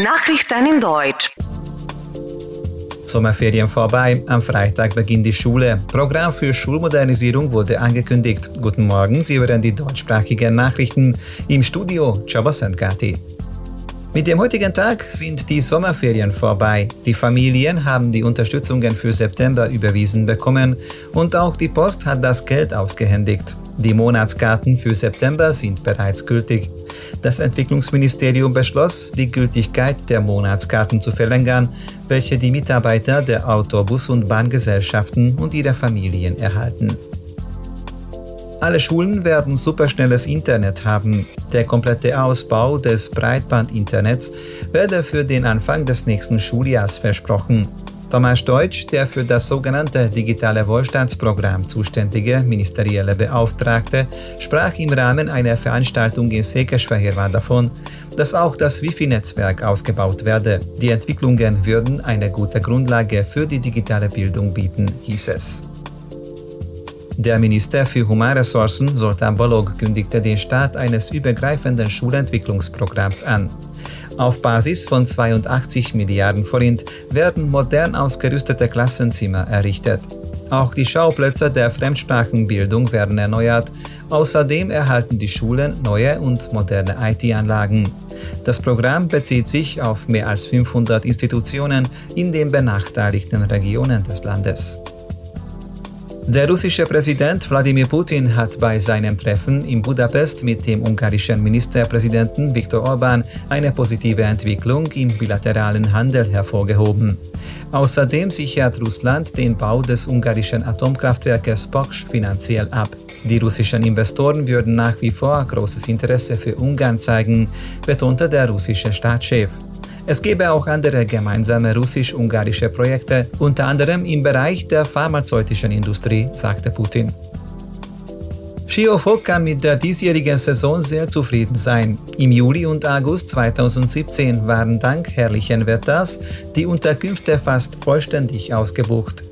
Nachrichten in Deutsch. Sommerferien vorbei, am Freitag beginnt die Schule. Programm für Schulmodernisierung wurde angekündigt. Guten Morgen, Sie hören die deutschsprachigen Nachrichten im Studio Chabasen. Mit dem heutigen Tag sind die Sommerferien vorbei. Die Familien haben die Unterstützungen für September überwiesen bekommen und auch die Post hat das Geld ausgehändigt. Die Monatskarten für September sind bereits gültig. Das Entwicklungsministerium beschloss, die Gültigkeit der Monatskarten zu verlängern, welche die Mitarbeiter der Autobus- und Bahngesellschaften und ihre Familien erhalten. Alle Schulen werden superschnelles Internet haben. Der komplette Ausbau des Breitbandinternets werde für den Anfang des nächsten Schuljahres versprochen. Thomas Deutsch, der für das sogenannte digitale Wohlstandsprogramm zuständige ministerielle Beauftragte, sprach im Rahmen einer Veranstaltung in Székesfehérvár davon, dass auch das Wi-Fi-Netzwerk ausgebaut werde. Die Entwicklungen würden eine gute Grundlage für die digitale Bildung bieten, hieß es. Der Minister für Humanressourcen, Zoltán Balog, kündigte den Start eines übergreifenden Schulentwicklungsprogramms an. Auf Basis von 82 Milliarden Forint werden modern ausgerüstete Klassenzimmer errichtet. Auch die Schauplätze der Fremdsprachenbildung werden erneuert. Außerdem erhalten die Schulen neue und moderne IT-Anlagen. Das Programm bezieht sich auf mehr als 500 Institutionen in den benachteiligten Regionen des Landes. Der russische Präsident Wladimir Putin hat bei seinem Treffen in Budapest mit dem ungarischen Ministerpräsidenten Viktor Orbán eine positive Entwicklung im bilateralen Handel hervorgehoben. Außerdem sichert Russland den Bau des ungarischen Atomkraftwerkes Paks finanziell ab. Die russischen Investoren würden nach wie vor großes Interesse für Ungarn zeigen, betonte der russische Staatschef. Es gäbe auch andere gemeinsame russisch-ungarische Projekte, unter anderem im Bereich der pharmazeutischen Industrie, sagte Putin. Siófok kann mit der diesjährigen Saison sehr zufrieden sein. Im Juli und August 2017 waren dank herrlichen Wetters die Unterkünfte fast vollständig ausgebucht.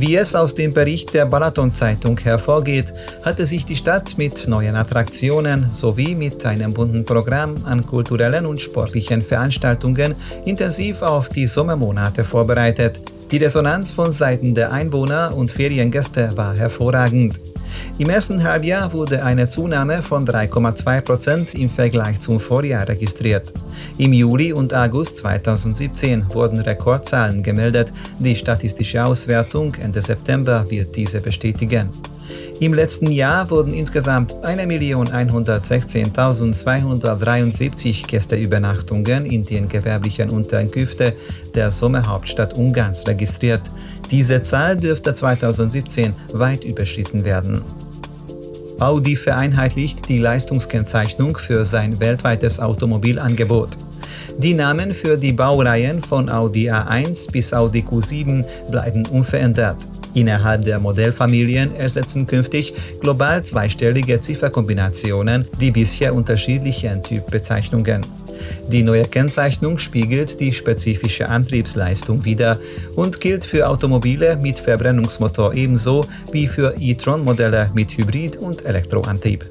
Wie es aus dem Bericht der Balaton-Zeitung hervorgeht, hatte sich die Stadt mit neuen Attraktionen sowie mit einem bunten Programm an kulturellen und sportlichen Veranstaltungen intensiv auf die Sommermonate vorbereitet. Die Resonanz von Seiten der Einwohner und Feriengäste war hervorragend. Im ersten Halbjahr wurde eine Zunahme von 3,2% im Vergleich zum Vorjahr registriert. Im Juli und August 2017 wurden Rekordzahlen gemeldet. Die statistische Auswertung Ende September wird diese bestätigen. Im letzten Jahr wurden insgesamt 1.116.273 Gästeübernachtungen in den gewerblichen Unterkünften der Sommerhauptstadt Ungarns registriert. Diese Zahl dürfte 2017 weit überschritten werden. Audi vereinheitlicht die Leistungskennzeichnung für sein weltweites Automobilangebot. Die Namen für die Baureihen von Audi A1 bis Audi Q7 bleiben unverändert. Innerhalb der Modellfamilien ersetzen künftig global zweistellige Zifferkombinationen die bisher unterschiedlichen Typbezeichnungen. Die neue Kennzeichnung spiegelt die spezifische Antriebsleistung wider und gilt für Automobile mit Verbrennungsmotor ebenso wie für e-tron-Modelle mit Hybrid- und Elektroantrieb.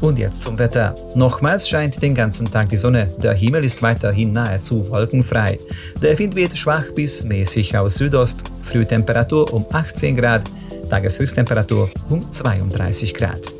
Und jetzt zum Wetter. Nochmals scheint den ganzen Tag die Sonne. Der Himmel ist weiterhin nahezu wolkenfrei. Der Wind weht schwach bis mäßig aus Südost. Frühtemperatur um 18 Grad, Tageshöchsttemperatur um 32 Grad.